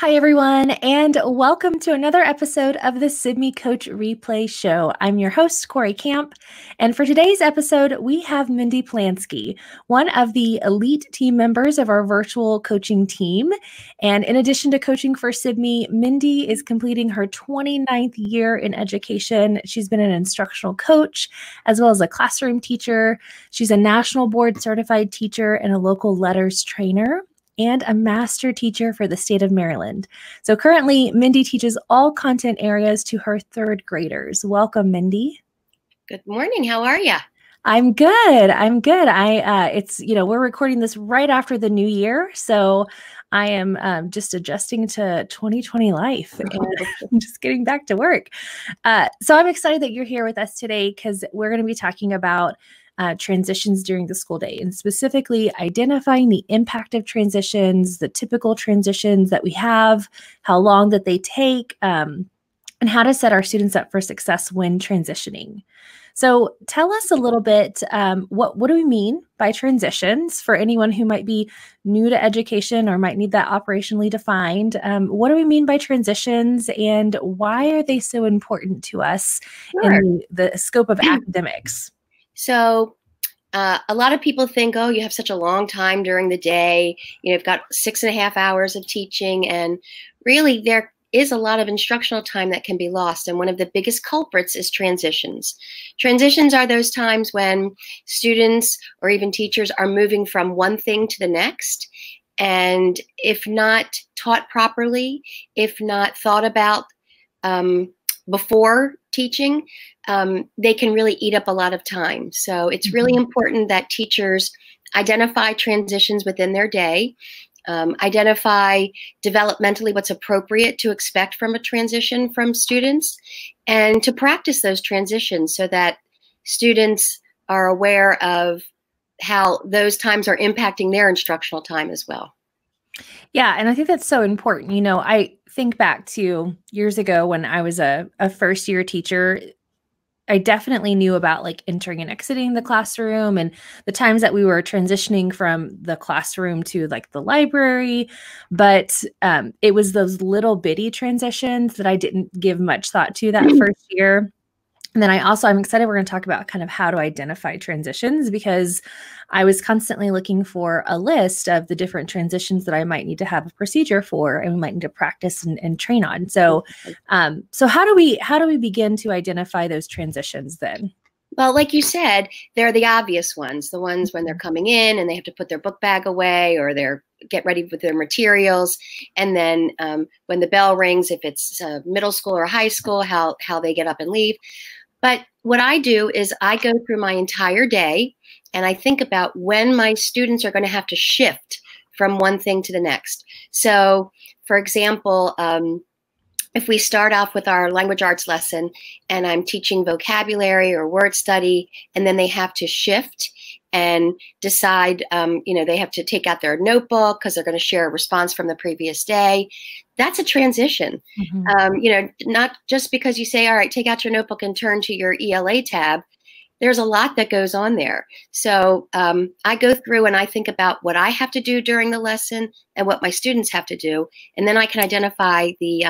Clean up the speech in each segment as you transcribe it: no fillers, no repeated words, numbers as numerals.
Hi, everyone, and welcome to another episode of the Sibme Coach Replay Show. I'm your host, Corey Camp, and for today's episode, we have Mindy Polansky, one of the elite team members of our virtual coaching team. And in addition to coaching for Sibme, Mindy is completing her 29th year in education. She's been an instructional coach, as well as a classroom teacher. She's a national board certified teacher and a local letters trainer, and a master teacher for the state of Maryland. So currently, Mindy teaches all content areas to her third graders. Welcome, Mindy. Good morning. How are you? I'm good. I'm good. It's, you know, we're recording this right after the new year, so I am just adjusting to 2020 life. I'm just getting back to work. So I'm excited that you're here with us today because we're going to be talking about transitions during the school day, and specifically identifying the impact of transitions, the typical transitions that we have, how long that they take, and how to set our students up for success when transitioning. So tell us a little bit, what do we mean by transitions for anyone who might be new to education or might need that operationally defined? What do we mean by transitions, and why are they so important to us in the scope of academics? So a lot of people think, oh, you have such a long time during the day. You know, you've got 6.5 hours of teaching. And really, there is a lot of instructional time that can be lost. And one of the biggest culprits is transitions. Transitions are those times when students or even teachers are moving from one thing to the next. And if not taught properly, if not thought about before teaching, they can really eat up a lot of time. So it's really important that teachers identify transitions within their day, identify developmentally what's appropriate to expect from a transition from students, and to practice those transitions so that students are aware of how those times are impacting their instructional time as well. Yeah, and I think that's so important. You know, I think back to years ago when I was a first-year teacher. I definitely knew about like entering and exiting the classroom and the times that we were transitioning from the classroom to like the library. But it was those little bitty transitions that I didn't give much thought to that first year. And then I'm excited we're going to talk about kind of how to identify transitions, because I was constantly looking for a list of the different transitions that I might need to have a procedure for and we might need to practice and train on. So so how do we begin to identify those transitions then? Well, like you said, they're the obvious ones, the ones when they're coming in and they have to put their book bag away or they're get ready with their materials. And then when the bell rings, if it's middle school or high school, how they get up and leave. But what I do is I go through my entire day and I think about when my students are going to have to shift from one thing to the next. So, for example, if we start off with our language arts lesson and I'm teaching vocabulary or word study, and then they have to shift and decide, you know, they have to take out their notebook because they're going to share a response from the previous day. That's a transition. Mm-hmm. You know, not just because you say, all right, take out your notebook and turn to your ELA tab. There's a lot that goes on there. So I go through and I think about what I have to do during the lesson and what my students have to do. And then I can identify the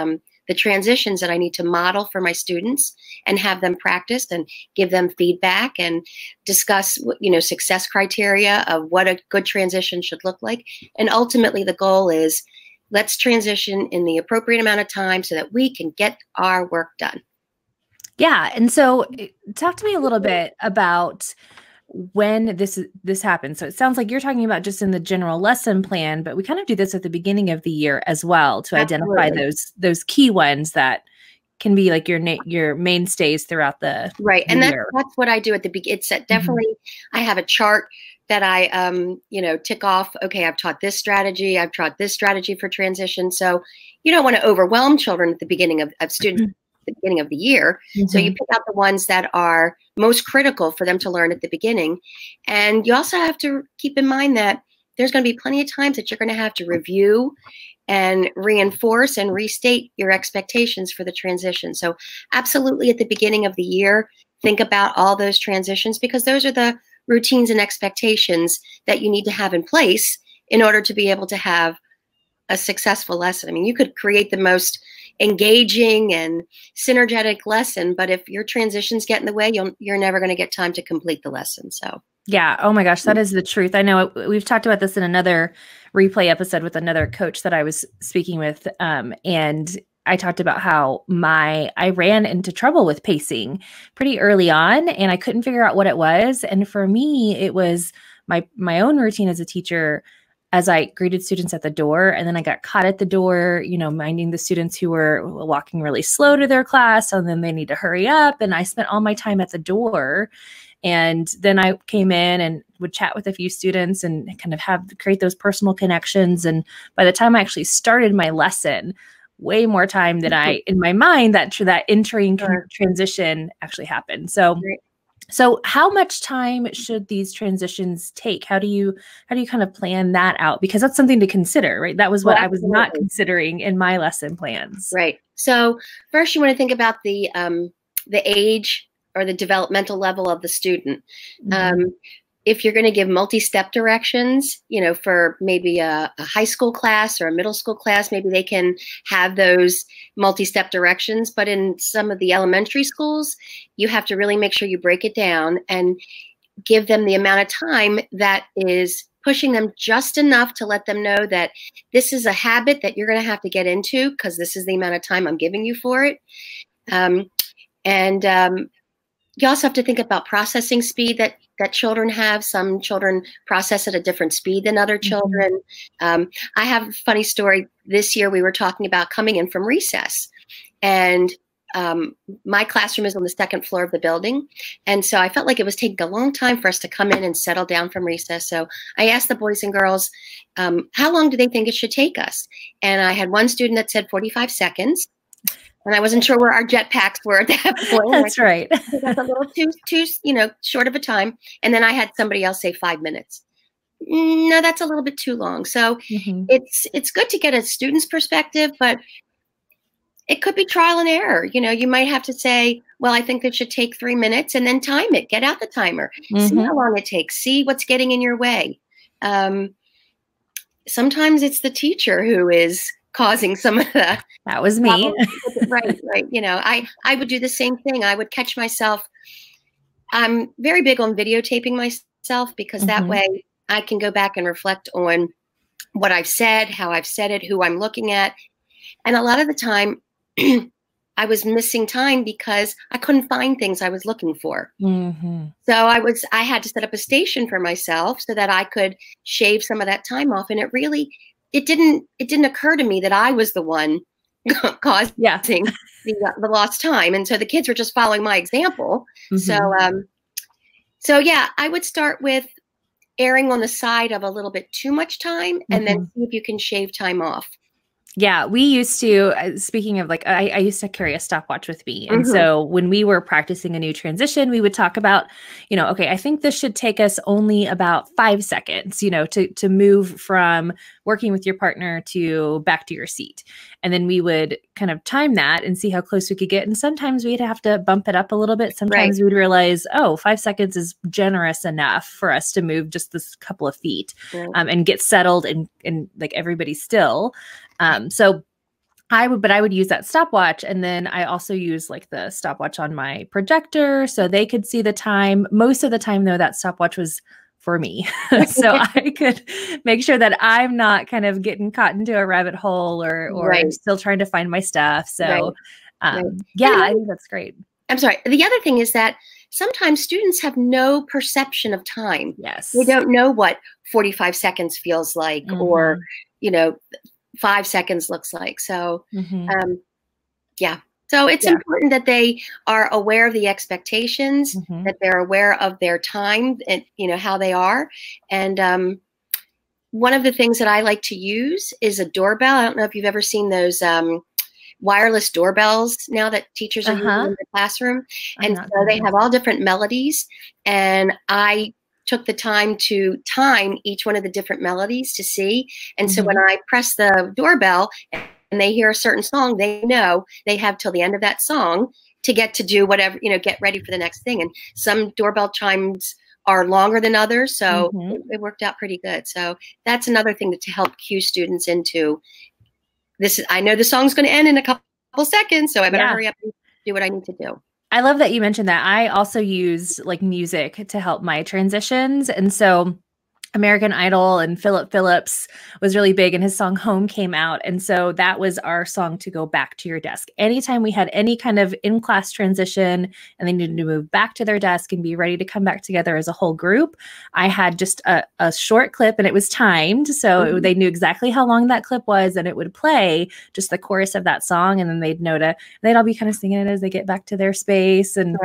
transitions that I need to model for my students and have them practice and give them feedback and discuss, you know, success criteria of what a good transition should look like. And ultimately the goal is let's transition in the appropriate amount of time so that we can get our work done. Yeah. And so talk to me a little bit about when this happens. So it sounds like you're talking about just in the general lesson plan, but we kind of do this at the beginning of the year as well to Absolutely. Identify those key ones that can be like your mainstays throughout the right. And that's what I do at the beginning. It's definitely mm-hmm. I have a chart that I you know, tick off. Okay, I've taught this strategy. I've taught this strategy for transition. So you don't want to overwhelm children at the beginning of students. Mm-hmm. The beginning of the year. Mm-hmm. So you pick out the ones that are most critical for them to learn at the beginning. And you also have to keep in mind that there's going to be plenty of times that you're going to have to review and reinforce and restate your expectations for the transition. So absolutely at the beginning of the year, think about all those transitions, because those are the routines and expectations that you need to have in place in order to be able to have a successful lesson. I mean, you could create the most engaging and synergetic lesson, but if your transitions get in the way, you're never going to get time to complete the lesson. So yeah. Oh my gosh. That is the truth. I know we've talked about this in another replay episode with another coach that I was speaking with. And I talked about how I ran into trouble with pacing pretty early on, and I couldn't figure out what it was. And for me, it was my own routine as a teacher, as I greeted students at the door, and then I got caught at the door, you know, minding the students who were walking really slow to their class, and then they need to hurry up. And I spent all my time at the door. And then I came in and would chat with a few students and kind of create those personal connections. And by the time I actually started my lesson, way more time than I, in my mind, that entering transition actually happened. So how much time should these transitions take? How do you kind of plan that out? Because that's something to consider, right? That was what I was not considering in my lesson plans. Right. So first you want to think about the age or the developmental level of the student. Mm-hmm. If you're going to give multi-step directions, you know, for maybe a high school class or a middle school class, maybe they can have those multi-step directions. But in some of the elementary schools, you have to really make sure you break it down and give them the amount of time that is pushing them just enough to let them know that this is a habit that you're going to have to get into because this is the amount of time I'm giving you for it. You also have to think about processing speed that children have. Some children process at a different speed than other children. I have a funny story. This year we were talking about coming in from recess, and my classroom is on the second floor of the building. And so I felt like it was taking a long time for us to come in and settle down from recess. So I asked the boys and girls, how long do they think it should take us? And I had one student that said 45 seconds. And I wasn't sure where our jetpacks were at that point. That's right. That's a little too, you know, short of a time. And then I had somebody else say 5 minutes. No, that's a little bit too long. So it's good to get a student's perspective, but it could be trial and error. You know, you might have to say, well, I think it should take 3 minutes, and then time it. Get out the timer. Mm-hmm. See how long it takes. See what's getting in your way. Sometimes it's the teacher who is causing some of the that was me. Right. You know, I would do the same thing. I would catch myself. I'm very big on videotaping myself because that way I can go back and reflect on what I've said, how I've said it, who I'm looking at. And a lot of the time I was missing time because I couldn't find things I was looking for. Mm-hmm. So I had to set up a station for myself so that I could shave some of that time off. And it didn't occur to me that I was the one causing the lost time. And so the kids were just following my example. Mm-hmm. So yeah, I would start with erring on the side of a little bit too much time, and then see if you can shave time off. Yeah, we used to, speaking of like, I used to carry a stopwatch with me. And so when we were practicing a new transition, we would talk about, you know, okay, I think this should take us only about 5 seconds, you know, to move from working with your partner to back to your seat. And then we would kind of time that and see how close we could get. And sometimes we'd have to bump it up a little bit. Sometimes we'd realize, oh, 5 seconds is generous enough for us to move just this couple of feet and get settled and like everybody's still. I would use that stopwatch. And then I also use like the stopwatch on my projector so they could see the time. Most of the time though, that stopwatch was for me. So I could make sure that I'm not kind of getting caught into a rabbit hole or still trying to find my stuff. So yeah, I think that's great. I'm sorry. The other thing is that sometimes students have no perception of time. Yes. They don't know what 45 seconds feels like or, you know, 5 seconds looks like. So, So it's important that they are aware of the expectations, that they're aware of their time and, you know, how they are. And one of the things that I like to use is a doorbell. I don't know if you've ever seen those wireless doorbells now that teachers are using in the classroom. And so they have all different melodies. And I took the time to time each one of the different melodies to see. And so when I press the doorbell and they hear a certain song, they know they have till the end of that song to get to do whatever, you know, get ready for the next thing. And some doorbell chimes are longer than others. So it worked out pretty good. So that's another thing to help cue students into this. I know the song's going to end in a couple seconds, so I better hurry up and do what I need to do. I love that you mentioned that. I also use like music to help my transitions. And so American Idol and Phillip Phillips was really big, and his song Home came out. And so that was our song to go back to your desk. Anytime we had any kind of in-class transition and they needed to move back to their desk and be ready to come back together as a whole group, I had just a short clip, and it was timed. So they knew exactly how long that clip was, and it would play just the chorus of that song. And then they'd know to, they'd all be kind of singing it as they get back to their space. And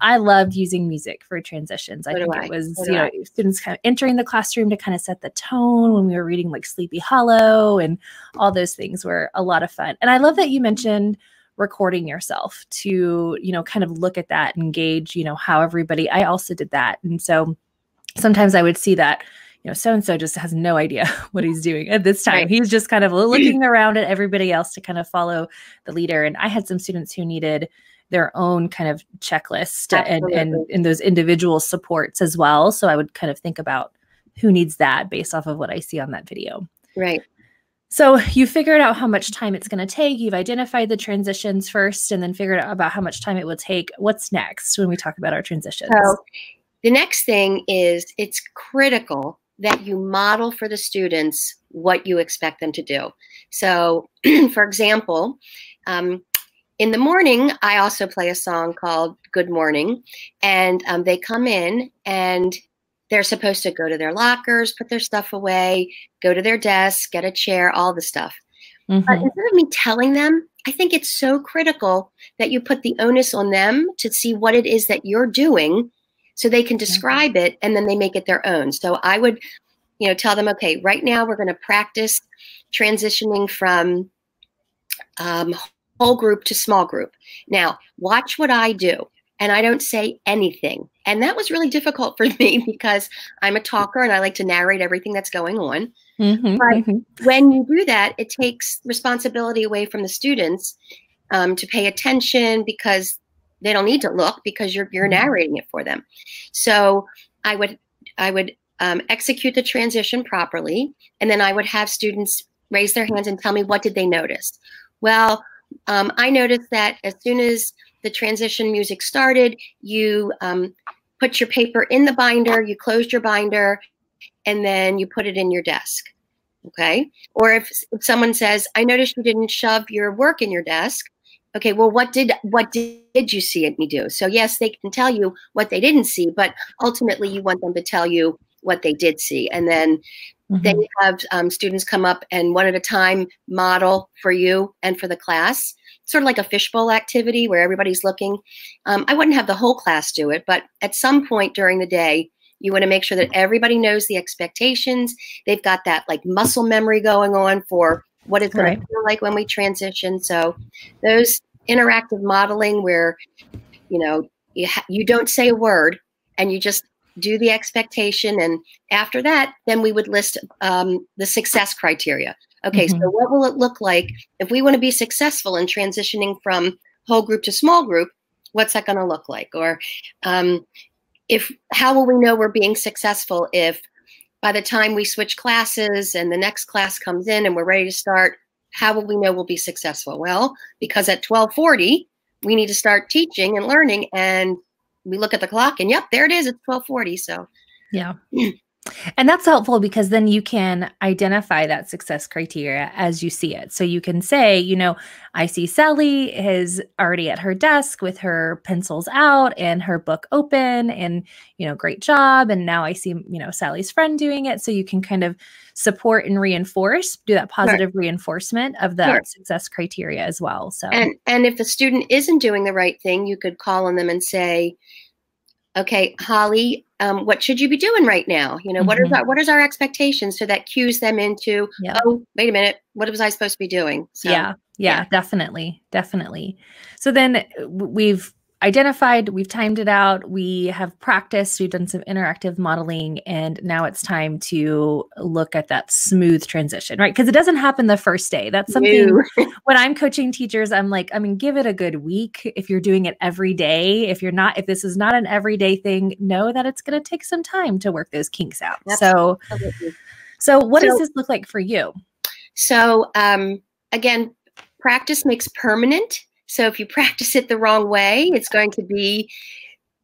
I loved using music for transitions. I think it was, you know, students kind of entering the classroom to kind of set the tone when we were reading like Sleepy Hollow, and all those things were a lot of fun. And I love that you mentioned recording yourself to, you know, kind of look at that, engage, you know, how everybody, I also did that. And so sometimes I would see that, you know, so-and-so just has no idea what he's doing at this time. He's just kind of looking around at everybody else to kind of follow the leader. And I had some students who needed their own kind of checklist and those individual supports as well. So I would kind of think about who needs that based off of what I see on that video. Right. So you figured out how much time it's going to take. You've identified the transitions first and then figured out about how much time it will take. What's next when we talk about our transitions? So the next thing is, it's critical that you model for the students what you expect them to do. So for example, in the morning, I also play a song called Good Morning, and they come in and they're supposed to go to their lockers, put their stuff away, go to their desk, get a chair, all the stuff. But instead of me telling them, I think it's so critical that you put the onus on them to see what it is that you're doing so they can describe it, and then they make it their own. So I would, you know, tell them, okay, right now we're going to practice transitioning from whole group to small group. Now, watch what I do. And I don't say anything. And that was really difficult for me because I'm a talker and I like to narrate everything that's going on. But when you do that, it takes responsibility away from the students to pay attention, because they don't need to look, because you're narrating it for them. So I would execute the transition properly. And then I would have students raise their hands and tell me, what did they notice? Well, I noticed that as soon as the transition music started, you put your paper in the binder, you closed your binder, and then you put it in your desk, okay? Or if someone says, I noticed you didn't shove your work in your desk. Okay, well, what did you see me do? So yes, they can tell you what they didn't see, but ultimately you want them to tell you what they did see. And then they have students come up and one at a time model for you and for the class, sort of like a fishbowl activity where everybody's looking. I wouldn't have the whole class do it, but at some point during the day, you want to make sure that everybody knows the expectations. They've got that like muscle memory going on for what it's going to feel like when we transition. So those interactive modeling where, you know, you don't say a word and you just do the expectation. And after that, then we would list the success criteria. Okay, so what will it look like if we want to be successful in transitioning from whole group to small group? What's that going to look like? Or how will we know we're being successful if by the time we switch classes and the next class comes in and we're ready to start, how will we know we'll be successful? Well, because at 12:40, we need to start teaching and learning, and we look at the clock and yep, there it is, it's 12:40. So yeah. And that's helpful because then you can identify that success criteria as you see it. So you can say, you know, I see Sally is already at her desk with her pencils out and her book open and, you know, great job. And now I see, you know, Sally's friend doing it. So you can kind of support and reinforce, do that positive reinforcement of the success criteria as well. So, and if the student isn't doing the right thing, you could call on them and say, okay, Holly, what should you be doing right now? You know, what is our expectations? So that cues them into, oh, wait a minute, what was I supposed to be doing? So, yeah, definitely. So then we've identified, we've timed it out, we have practiced, we've done some interactive modeling, and now it's time to look at that smooth transition, right? Because it doesn't happen the first day. That's something when I'm coaching teachers, I'm like, I mean, give it a good week. If you're doing it every day, if this is not an everyday thing, know that it's going to take some time to work those kinks out. Absolutely. So what does this look like for you? So again, practice makes permanent. So if you practice it the wrong way, it's going to be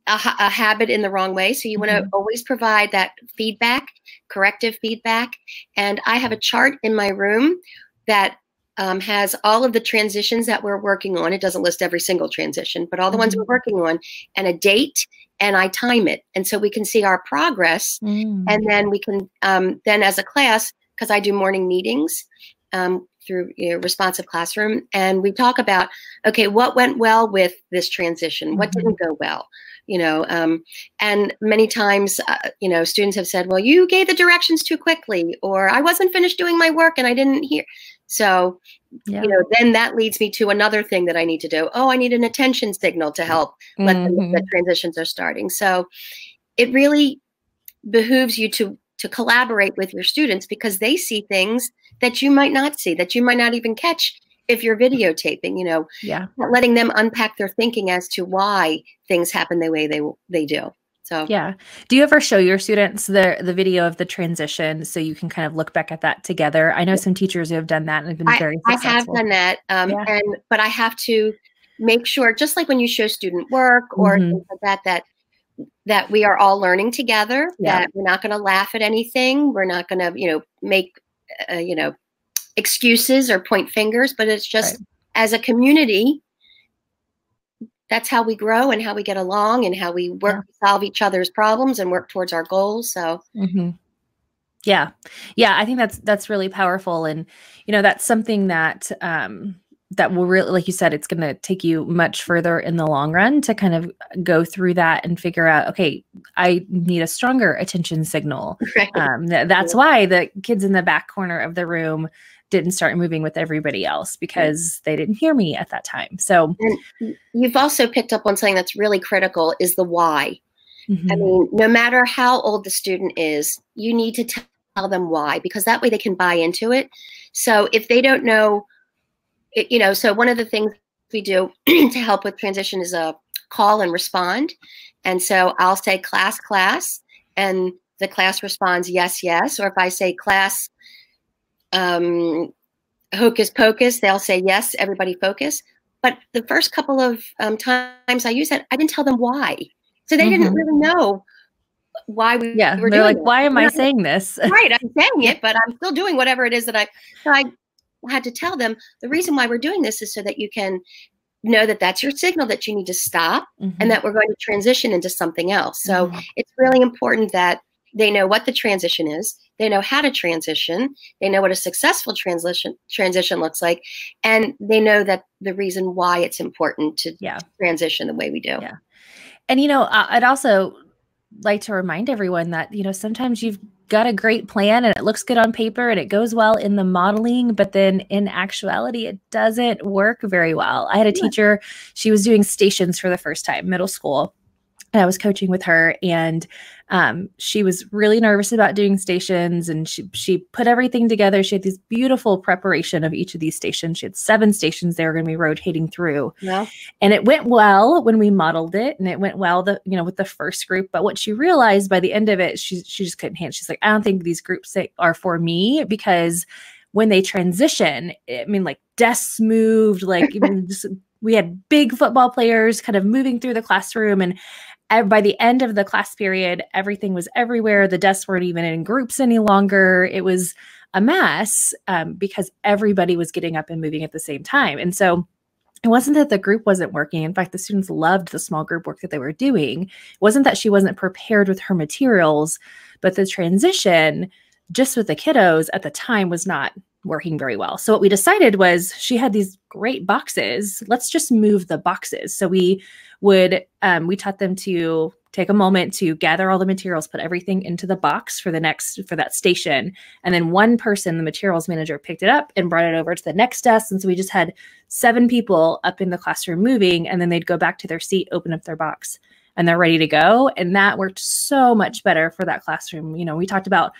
a habit in the wrong way. So you want to always provide that feedback, corrective feedback. And I have a chart in my room that has all of the transitions that we're working on. It doesn't list every single transition, but all the ones we're working on, and a date, and I time it. And so we can see our progress. And then we can, then as a class, because I do morning meetings, through responsive classroom, and we talk about, okay, what went well with this transition? What didn't go well? You know, and many times, you know, students have said, well, you gave the directions too quickly, or I wasn't finished doing my work and I didn't hear. So, you know, then that leads me to another thing that I need to do. Oh, I need an attention signal to help let them know that transitions are starting. So it really behooves you to collaborate with your students, because they see things that you might not see, that you might not even catch if you're videotaping, you know, not letting them unpack their thinking as to why things happen the way they do. So, yeah. Do you ever show your students the video of the transition so you can kind of look back at that together? I know some teachers who have done that and have been very successful. I have done that. But I have to make sure, just like when you show student work or things like that, that we are all learning together, that we're not going to laugh at anything. We're not going to, you know, make, you know, excuses or point fingers, but it's just as a community, that's how we grow and how we get along and how we work to solve each other's problems and work towards our goals. So, yeah, I think that's really powerful. And, you know, that's something that, that will really, like you said, it's going to take you much further in the long run to kind of go through that and figure out, okay, I need a stronger attention signal. That's why the kids in the back corner of the room didn't start moving with everybody else, because they didn't hear me at that time. So, and you've also picked up on something that's really critical, is the why. I mean, no matter how old the student is, you need to tell them why, because that way they can buy into it. So if they don't know, you know, so one of the things we do to help with transition is a call and respond. And so I'll say class, class, and the class responds yes, yes. Or if I say class hocus pocus, they'll say yes, everybody focus. But the first couple of times I use that, I didn't tell them why. So they didn't really know why we were doing like, why am I saying this? Right, I'm saying it, but I'm still doing whatever it is that I had to tell them. The reason why we're doing this is so that you can know that that's your signal that you need to stop and that we're going to transition into something else. So it's really important that they know what the transition is, they know how to transition, they know what a successful transition looks like, and they know that the reason why it's important to transition the way we do. And, you know, I'd also like to remind everyone that, you know, sometimes you've got a great plan and it looks good on paper and it goes well in the modeling, but then in actuality, it doesn't work very well. I had a teacher, she was doing stations for the first time, middle school, and I was coaching with her, and she was really nervous about doing stations, and she put everything together. She had this beautiful preparation of each of these stations. She had 7 stations they were going to be rotating through. And it went well when we modeled it, and it went well, you know, with the first group. But what she realized by the end of it, she just couldn't handle it. She's like, I don't think these groups are for me, because when they transition, I mean, like desks moved, like we had big football players kind of moving through the classroom, and by the end of the class period, everything was everywhere. The desks weren't even in groups any longer. It was a mess because everybody was getting up and moving at the same time. And so it wasn't that the group wasn't working. In fact, the students loved the small group work that they were doing. It wasn't that she wasn't prepared with her materials, but the transition just with the kiddos at the time was not working very well. So what we decided was she had these great boxes. Let's just move the boxes. So we would, we taught them to take a moment to gather all the materials, put everything into the box for the next, for that station. And then one person, the materials manager, picked it up and brought it over to the next desk. And so we just had 7 people up in the classroom moving, and then they'd go back to their seat, open up their box, and they're ready to go. And that worked so much better for that classroom. You know, we talked about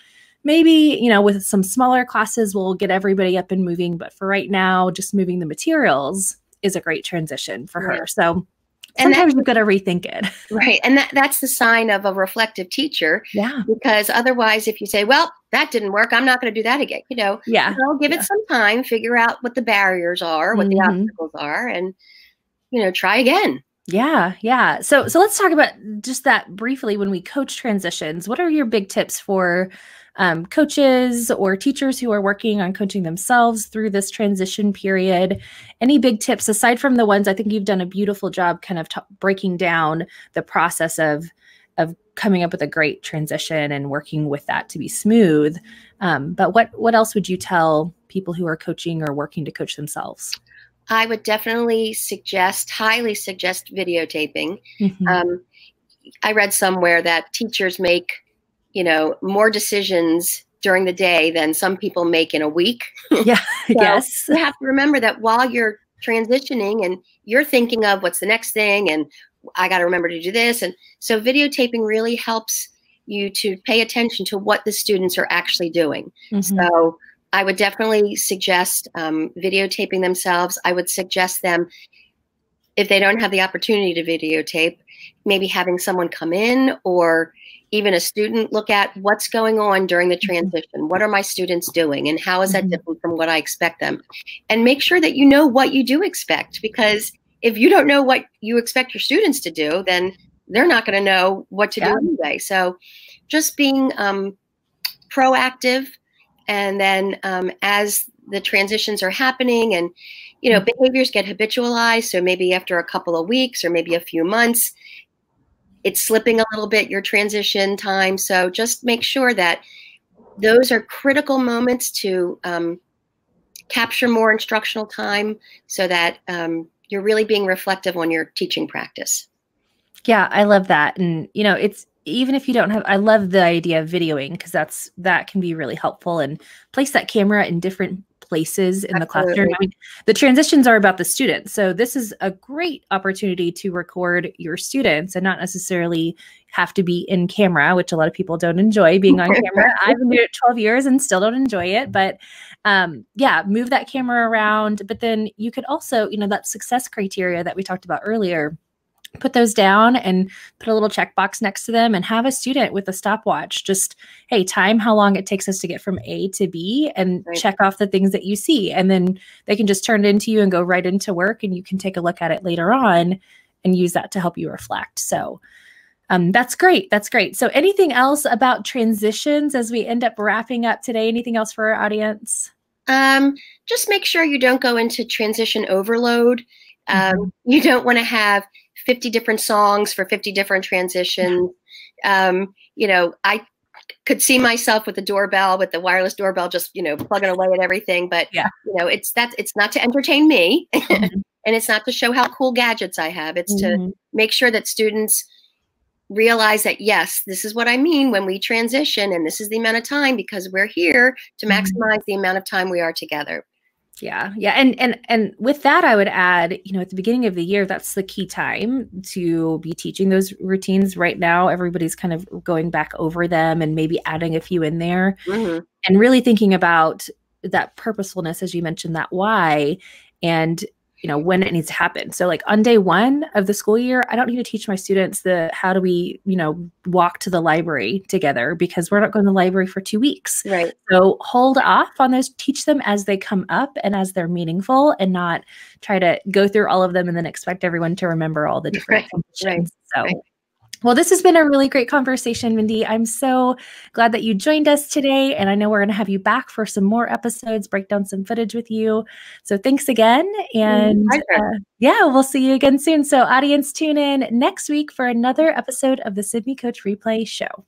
maybe, you know, with some smaller classes, we'll get everybody up and moving. But for right now, just moving the materials is a great transition for her. So sometimes you've got to rethink it. Right. And that's the sign of a reflective teacher. Yeah. Because otherwise, if you say, well, that didn't work, I'm not going to do that again. You know, I'll give it some time, figure out what the barriers are, what the obstacles are, and, you know, try again. Yeah. Yeah. So let's talk about just that briefly. When we coach transitions, what are your big tips for coaches or teachers who are working on coaching themselves through this transition period? Any big tips aside from the ones, I think you've done a beautiful job kind of breaking down the process of coming up with a great transition and working with that to be smooth. But what else would you tell people who are coaching or working to coach themselves? I would definitely highly suggest videotaping. I read somewhere that teachers make, you know, more decisions during the day than some people make in a week. Yeah, yes. You have to remember that while you're transitioning and you're thinking of what's the next thing and I got to remember to do this. And so videotaping really helps you to pay attention to what the students are actually doing. So I would definitely suggest videotaping themselves. I would suggest them, if they don't have the opportunity to videotape, maybe having someone come in or even a student look at what's going on during the transition. What are my students doing and how is that different from what I expect them? And make sure that you know what you do expect, because if you don't know what you expect your students to do, then they're not going to know what to do anyway. So just being proactive. And then as the transitions are happening and, you know, behaviors get habitualized. So maybe after a couple of weeks or maybe a few months, it's slipping a little bit, your transition time. So just make sure that those are critical moments to capture more instructional time so that you're really being reflective on your teaching practice. Yeah, I love that. And, you know, it's, even if you don't have, I love the idea of videoing, because that can be really helpful, and place that camera in different places in the classroom. I mean, the transitions are about the students. So this is a great opportunity to record your students and not necessarily have to be in camera, which a lot of people don't enjoy being on camera. I've been doing it 12 years and still don't enjoy it, but yeah, move that camera around. But then you could also, you know, that success criteria that we talked about earlier, put those down and put a little checkbox next to them and have a student with a stopwatch. Just, hey, time how long it takes us to get from A to B, and check off the things that you see. And then they can just turn it into you and go right into work, and you can take a look at it later on and use that to help you reflect. So that's great. That's great. So anything else about transitions as we end up wrapping up today? Anything else for our audience? Just make sure you don't go into transition overload. You don't want to have 50 different songs for 50 different transitions. You know, I could see myself with the doorbell, with the wireless doorbell, just, you know, plugging away at everything. But, you know, it's not to entertain me and it's not to show how cool gadgets I have. It's to make sure that students realize that, yes, this is what I mean when we transition, and this is the amount of time, because we're here to maximize the amount of time we are together. Yeah. Yeah. And with that, I would add, you know, at the beginning of the year, that's the key time to be teaching those routines. Right now, everybody's kind of going back over them and maybe adding a few in there and really thinking about that purposefulness, as you mentioned, that why, and, you know, when it needs to happen. So like on day 1 of the school year, I don't need to teach my students the, how do we, you know, walk to the library together, because we're not going to the library for 2 weeks. Right. So hold off on those, teach them as they come up and as they're meaningful, and not try to go through all of them and then expect everyone to remember all the different conditions. Well, this has been a really great conversation, Mindy. I'm so glad that you joined us today. And I know we're going to have you back for some more episodes, break down some footage with you. So thanks again. And yeah, we'll see you again soon. So audience, tune in next week for another episode of the Sibme Coach Replay Show.